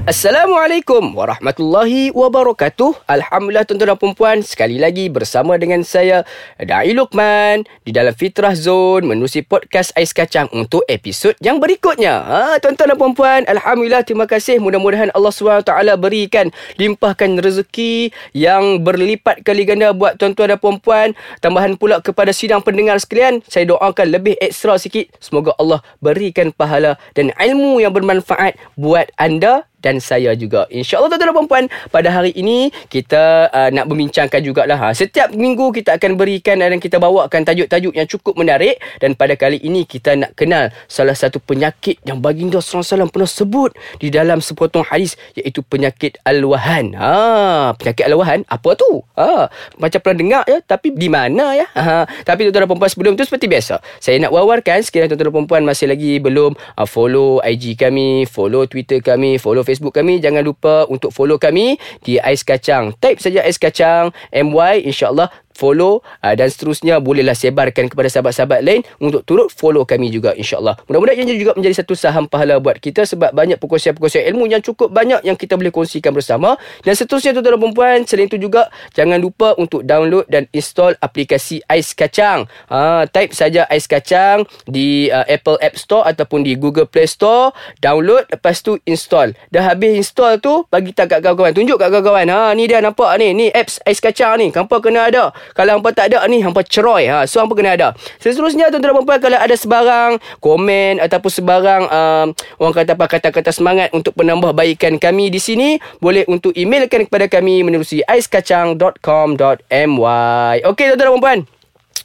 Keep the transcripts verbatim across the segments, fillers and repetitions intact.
Assalamualaikum warahmatullahi wabarakatuh. Alhamdulillah tuan-tuan dan puan-puan, sekali lagi bersama dengan saya Dai Luqman di dalam Fitrah Zone menerusi podcast Ais Kacang untuk episod yang berikutnya. Ha, tuan-tuan dan puan-puan, alhamdulillah, terima kasih. Mudah-mudahan Allah subhanahu wa taala berikan, limpahkan rezeki yang berlipat kali ganda buat tuan-tuan dan puan-puan. Tambahan pula kepada sidang pendengar sekalian, saya doakan lebih ekstra sikit. Semoga Allah berikan pahala dan ilmu yang bermanfaat buat anda dan saya juga. InsyaAllah tuan-tuan dan puan-puan, pada hari ini kita uh, nak membincangkan jugalah. Ha, setiap minggu kita akan berikan dan kita bawakan tajuk-tajuk yang cukup menarik. Dan pada kali ini kita nak kenal salah satu penyakit yang baginda sallallahu alaihi wasallam pernah sebut di dalam sepotong hadis, iaitu penyakit al-wahan. Ha, penyakit al-wahan apa tu? Ha, macam pernah dengar ya, tapi di mana ya? Ha, tapi tuan-tuan dan puan-puan, sebelum tu seperti biasa saya nak wawarkan, sekiranya tuan-tuan dan puan-puan masih lagi belum uh, follow I G kami, follow Twitter kami, follow Facebook kami, jangan lupa untuk follow kami di Ais Kacang. Type saja Ais Kacang M Y, insyaAllah follow dan seterusnya. Bolehlah sebarkan kepada sahabat-sahabat lain untuk turut follow kami juga, insyaAllah. Mudah-mudahan ini juga menjadi satu saham pahala buat kita, sebab banyak perkongsian-perkongsian ilmu yang cukup banyak yang kita boleh kongsikan bersama dan seterusnya tuan-tuan dan perempuan. Selain itu juga, jangan lupa untuk download dan install aplikasi Ais Kacang. ha, Type saja Ais Kacang di uh, Apple App Store ataupun di Google Play Store. Download, lepas tu install. Dah habis install tu, bagi tak kat kawan-kawan, tunjuk kat kawan-kawan. Ha, ni dia, nampak ni, ni apps Ais Kacang ni, hampa kena ada. Kalau hampa tak ada ni, hampa ceroy. Ha, so hampa kena ada. Seterusnya tuan-tuan dan puan-puan, kalau ada sebarang komen ataupun sebarang um, orang kata apa, kata-kata semangat untuk penambahbaikan kami di sini, boleh untuk emailkan kepada kami menerusi ais kacang dot com dot my. Okey tuan-tuan dan puan-puan,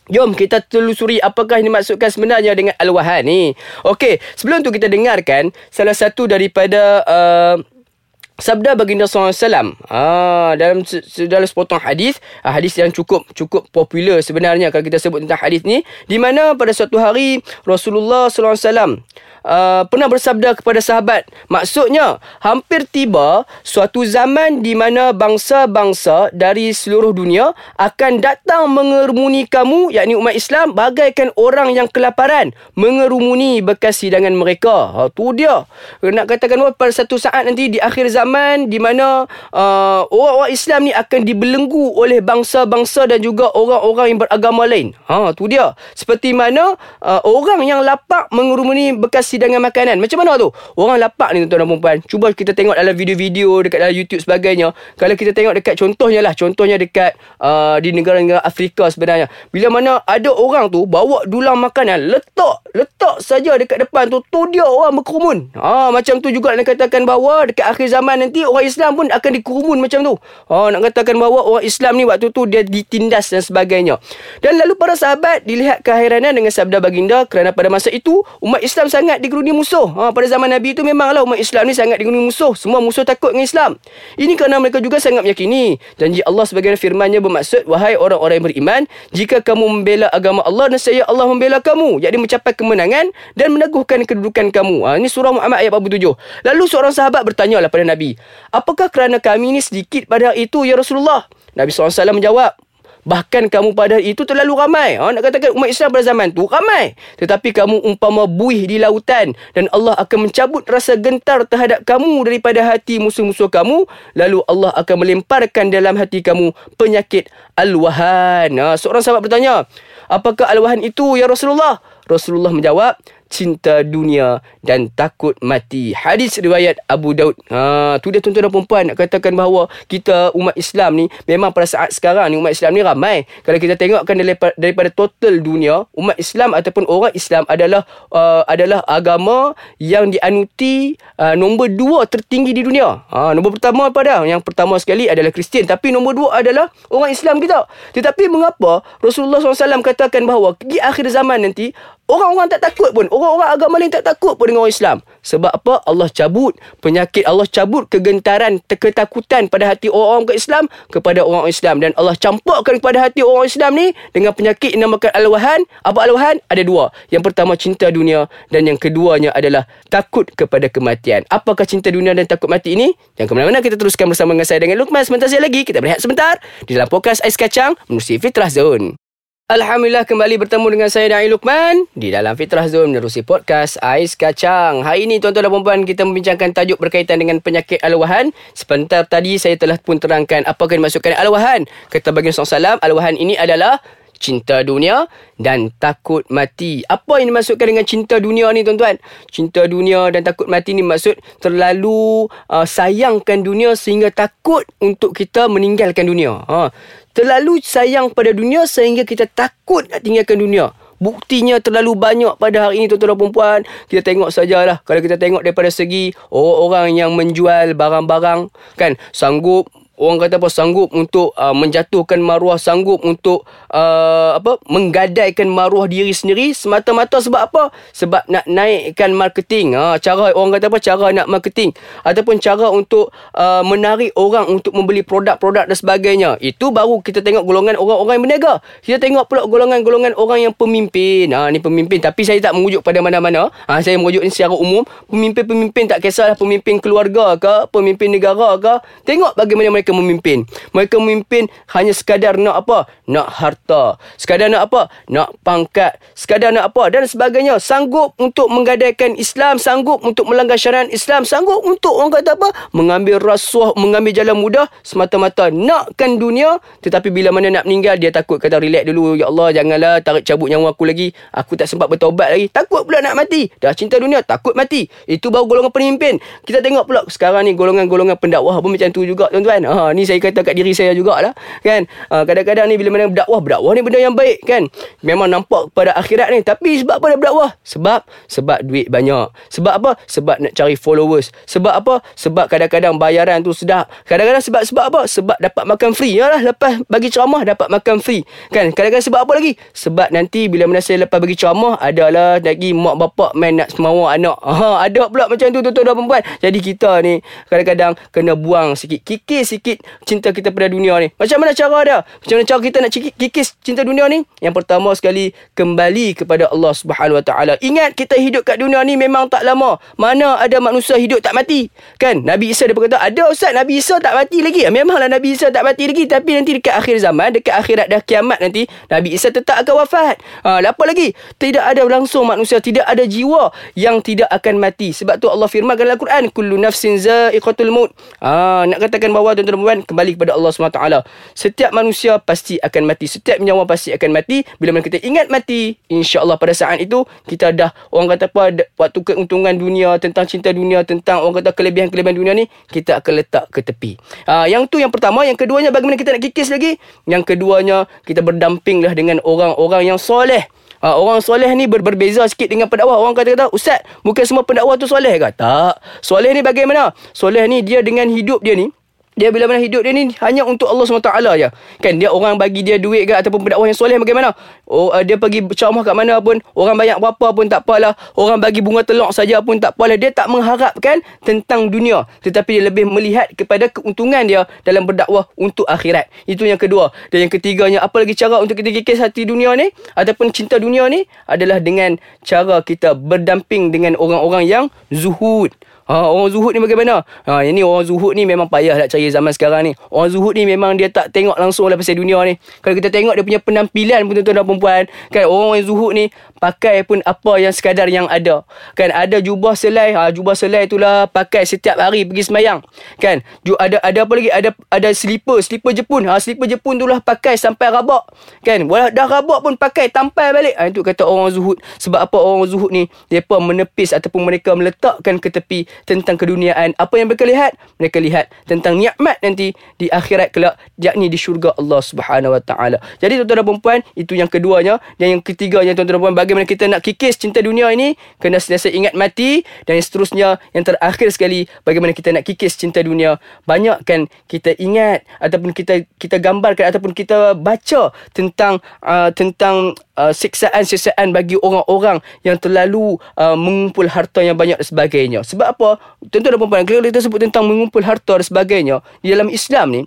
jom kita telusuri apakah yang dimaksudkan sebenarnya dengan al-wahan ni. Okey, sebelum tu kita dengarkan salah satu daripada uh, sabda baginda sallallahu alaihi wasallam ah, dalam dalam sepotong hadis, hadis yang cukup cukup popular sebenarnya kalau kita sebut tentang hadis ni, di mana pada suatu hari Rasulullah sallallahu alaihi wasallam uh, pernah bersabda kepada sahabat. Maksudnya, hampir tiba suatu zaman di mana bangsa-bangsa dari seluruh dunia akan datang mengerumuni kamu, yakni umat Islam, bagaikan orang yang kelaparan mengerumuni bekas hidangan mereka. Ha, tu dia nak katakan bahawa pada satu saat nanti di akhir zaman, di mana uh, orang-orang Islam ni akan dibelenggu oleh bangsa-bangsa dan juga orang-orang yang beragama lain. Ha, tu dia. Seperti mana uh, orang yang lapar mengerumuni bekas hidangan makanan. Macam mana tu? Orang lapar ni tuan-tuan dan puan-puan, cuba kita tengok dalam video-video dekat dalam YouTube sebagainya. Kalau kita tengok dekat contohnya lah, contohnya dekat uh, di negara-negara Afrika sebenarnya, bila mana ada orang tu bawa dulang makanan, letak letak saja dekat depan tu, tu dia orang berkerumun. Ha, macam tu juga nak katakan bahawa dekat akhir zaman nanti orang Islam pun akan dikurumun macam tu. Ha, nak katakan bahawa orang Islam ni waktu tu dia ditindas dan sebagainya. Dan lalu para sahabat dilihat keheranan dengan sabda baginda, kerana pada masa itu umat Islam sangat digeruni musuh. Ha, pada zaman Nabi itu memanglah umat Islam ni sangat digeruni musuh. Semua musuh takut dengan Islam. Ini kerana mereka juga sangat meyakini janji Allah sebagaimana firman-Nya bermaksud, wahai orang-orang yang beriman, jika kamu membela agama Allah, nescaya Allah membela kamu, iaitu mencapai kemenangan dan meneguhkan kedudukan kamu. Ha, ini surah Muhammad ayat empat puluh tujuh. Lalu seorang sahabat bertanyalah pada Nabi, apakah kerana kami ni sedikit pada hari itu, ya Rasulullah? Nabi sallallahu alaihi wasallam menjawab, bahkan kamu pada hari itu terlalu ramai. Ha, nak katakan umat Islam pada zaman tu ramai, tetapi kamu umpama buih di lautan, dan Allah akan mencabut rasa gentar terhadap kamu daripada hati musuh-musuh kamu, lalu Allah akan melemparkan dalam hati kamu penyakit al-wahan. Ha, seorang sahabat bertanya, apakah al-wahan itu, ya Rasulullah? Rasulullah menjawab, cinta dunia dan takut mati. Hadis riwayat Abu Daud. Ha, tu dia tuan-tuan dan perempuan, nak katakan bahawa kita umat Islam ni memang pada saat sekarang ni umat Islam ni ramai. Kalau kita tengokkan daripada, daripada total dunia, umat Islam ataupun orang Islam adalah uh, adalah agama yang dianuti uh, nombor dua tertinggi di dunia. Ha, nombor pertama pada yang pertama sekali adalah Kristian, tapi nombor dua adalah orang Islam kita. Tetapi mengapa Rasulullah sallallahu alaihi wasallam katakan bahawa di akhir zaman nanti orang-orang tak takut pun, orang-orang agama lain tak takut pun dengan orang Islam? Sebab apa? Allah cabut penyakit, Allah cabut kegentaran, ketakutan pada hati orang-orang ke Islam kepada orang Islam. Dan Allah campurkan kepada hati orang Islam ni dengan penyakit yang dinamakan al-wahan. Apa al-wahan? Ada dua. Yang pertama cinta dunia, dan yang keduanya adalah takut kepada kematian. Apakah cinta dunia dan takut mati ini? Jangan ke mana-mana, kita teruskan bersama dengan saya dengan Luqman. Sebentar saya lagi, kita berehat sebentar di dalam podcast Ais Kacang menerusi Fitrah Zone. Alhamdulillah, kembali bertemu dengan saya Dai Luqman di dalam Fitrah Zone menerusi podcast Ais Kacang. Hari ini tuan-tuan dan puan-puan, kita membincangkan tajuk berkaitan dengan penyakit al-wahan. Sebentar tadi saya telah pun terangkan apakah dimaksudkan al-wahan. Kata baginda sallallahu alaihi wasallam, al-wahan ini adalah cinta dunia dan takut mati. Apa yang dimaksudkan dengan cinta dunia ni tuan-tuan? Cinta dunia dan takut mati ni maksud terlalu uh, sayangkan dunia sehingga takut untuk kita meninggalkan dunia. Ha. Terlalu sayang pada dunia sehingga kita takut nak tinggalkan dunia. Buktinya terlalu banyak pada hari ini tuan-tuan dan perempuan. Kita tengok sajalah. Kalau kita tengok daripada segi orang-orang yang menjual barang-barang, kan, sanggup, orang kata apa, sanggup untuk uh, menjatuhkan maruah, sanggup untuk uh, apa menggadaikan maruah diri sendiri semata-mata sebab apa? Sebab nak naikkan marketing. Ha, cara orang kata apa? Cara nak marketing ataupun cara untuk uh, menarik orang untuk membeli produk-produk dan sebagainya. Itu baru kita tengok golongan orang-orang yang berniaga. Kita tengok pula golongan-golongan orang yang pemimpin. Ha, ni pemimpin, tapi saya tak mengujuk pada mana-mana. Ha, saya mengujuk ni secara umum. Pemimpin-pemimpin, tak kisahlah pemimpin keluarga ke, pemimpin negara ke. Tengok bagaimana mereka Mereka memimpin. Mereka memimpin hanya sekadar nak apa? Nak harta. Sekadar nak apa? Nak pangkat. Sekadar nak apa? Dan sebagainya. Sanggup untuk menggadaikan Islam. Sanggup untuk melanggar syariat Islam. Sanggup untuk orang kata apa? Mengambil rasuah, mengambil jalan mudah. Semata-mata nakkan dunia. Tetapi bila mana nak meninggal, dia takut. Kata relax dulu. Ya Allah, janganlah tarik cabut nyawa aku lagi. Aku tak sempat bertaubat lagi. Takut pula nak mati. Dah cinta dunia, takut mati. Itu baru golongan pemimpin. Kita tengok pula sekarang ni golongan-golongan pendakwah pun macam tu juga tuan-tuan. Ha, ni saya kata kat diri saya jugalah, kan. Ha, kadang-kadang ni bila mana berdakwah, berdakwah ni benda yang baik, kan. Memang nampak pada akhirat ni. Tapi sebab apa dia berdakwah? Sebab Sebab duit banyak. Sebab apa? Sebab nak cari followers. Sebab apa? Sebab kadang-kadang bayaran tu sedap. Kadang-kadang sebab sebab apa? Sebab dapat makan free. Yalah, lepas bagi ceramah dapat makan free, kan. Kadang-kadang sebab apa lagi? Sebab nanti bila mana saya lepas bagi ceramah, adalah lagi mak bapak main nak semawa anak. Ha, ada pula macam tu tuan-tuan dan perempuan. Jadi kita ni kadang-kadang kena buang sikit, kikis sikit cinta kita pada dunia ni. Macam mana cara dia? Macam mana cara kita nak kikis cinta dunia ni? Yang pertama sekali, kembali kepada Allah subhanahu wa taala. Ingat, kita hidup kat dunia ni memang tak lama. Mana ada manusia hidup tak mati, kan? Nabi Isa dia berkata, ada Ustaz, Nabi Isa tak mati lagi. Memanglah Nabi Isa tak mati lagi, tapi nanti dekat akhir zaman, dekat akhirat dah kiamat nanti, Nabi Isa tetap akan wafat. Ha, apa lagi? Tidak ada langsung manusia, tidak ada jiwa yang tidak akan mati. Sebab tu Allah firmankan dalam Al-Quran, kullu nafsin za'iqatul maut. Ha, nak katakan bahawa tuan-tuan kembali kepada Allah subhanahu wa taala. Setiap manusia pasti akan mati. Setiap nyawa pasti akan mati. Bila mana kita ingat mati, insya-Allah pada saat itu kita dah, orang kata apa, waktu keuntungan dunia, tentang cinta dunia, tentang orang kata kelebihan-kelebihan dunia ni, kita akan letak ke tepi. Ha, yang tu yang pertama. Yang keduanya, bagaimana kita nak kikis lagi? Yang keduanya, kita berdampinglah dengan orang-orang yang soleh. Ha, orang soleh ni ber- berbeza sikit dengan pendakwah. Orang kata-kata, Ustaz, bukan semua pendakwah tu soleh ke? Tak. Soleh ni bagaimana? Soleh ni dia dengan hidup dia ni, dia bila mana hidup dia ni hanya untuk Allah subhanahu wa taala je, kan. Dia orang bagi dia duit ke, ataupun pendakwah yang soleh bagaimana? Oh, uh, dia pergi ceramah kat mana pun, orang banyak berapa pun tak apalah, orang bagi bunga telur saja pun tak apalah. Dia tak mengharapkan tentang dunia, tetapi dia lebih melihat kepada keuntungan dia dalam berdakwah untuk akhirat. Itu yang kedua. Dan yang ketiganya, apa lagi cara untuk kita kikis hati dunia ni ataupun cinta dunia ni? Adalah dengan cara kita berdamping dengan orang-orang yang zuhud. Ha, orang zuhud ni bagaimana? Ha, ini orang zuhud ni memang payah nak cari zaman sekarang ni. Orang zuhud ni memang dia tak tengok langsung lah pasal dunia ni. Kalau kita tengok dia punya penampilan pun tuan-tuan dan perempuan, kan, orang yang zuhud ni pakai pun apa yang sekadar yang ada, kan. Ada jubah selai. Ha, jubah selai tu lah pakai setiap hari pergi semayang, kan. Ada ada apa lagi? Ada ada slipper, slipper Jepun. Ha, slipper Jepun tu lah pakai sampai rabak, kan. Walau dah rabak pun pakai tampal balik. Ha, itu kata orang zuhud. Sebab apa orang zuhud ni? Mereka menepis ataupun mereka meletakkan ke tepi tentang keduniaan. Apa yang mereka lihat? Mereka lihat tentang nikmat nanti di akhirat kelak, yakni di syurga Allah Subhanahu Wa Taala. Jadi tuan-tuan dan puan, itu yang keduanya. Dan yang ketiganya tuan-tuan dan puan, bagaimana kita nak kikis cinta dunia ini? Kena sentiasa ingat mati. Dan yang seterusnya, yang terakhir sekali, bagaimana kita nak kikis cinta dunia? Banyakkan kita ingat ataupun kita kita gambarkan ataupun kita baca tentang uh, tentang Uh, siksaan-siksaan bagi orang-orang yang terlalu uh, mengumpul harta yang banyak dan sebagainya. Sebab apa? Tuan-tuan dan puan-puan, kalau kita sebut tentang mengumpul harta dan sebagainya, di dalam Islam ni,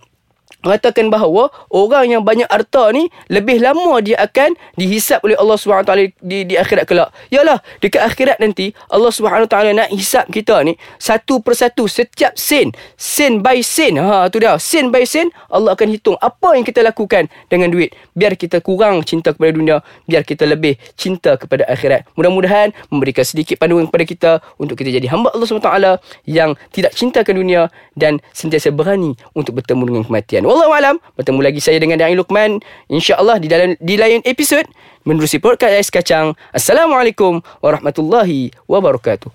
mengatakan bahawa orang yang banyak harta ni lebih lama dia akan dihisap oleh Allah subhanahu wa taala di, di akhirat kelak. Yalah, dekat akhirat nanti Allah subhanahu wa taala nak hisap kita ni satu persatu, setiap sen, sen by sen. Ha, tu dah, sen by sen Allah akan hitung apa yang kita lakukan dengan duit. Biar kita kurang cinta kepada dunia, biar kita lebih cinta kepada akhirat. Mudah-mudahan memberikan sedikit panduan kepada kita untuk kita jadi hamba Allah subhanahu wa taala yang tidak cintakan dunia dan sentiasa berani untuk bertemu dengan kematian. Wallahualam, bertemu lagi saya dengan Dai Luqman insya-Allah di dalam di lain episod menerusi podcast Ais Kacang. Assalamualaikum warahmatullahi wabarakatuh.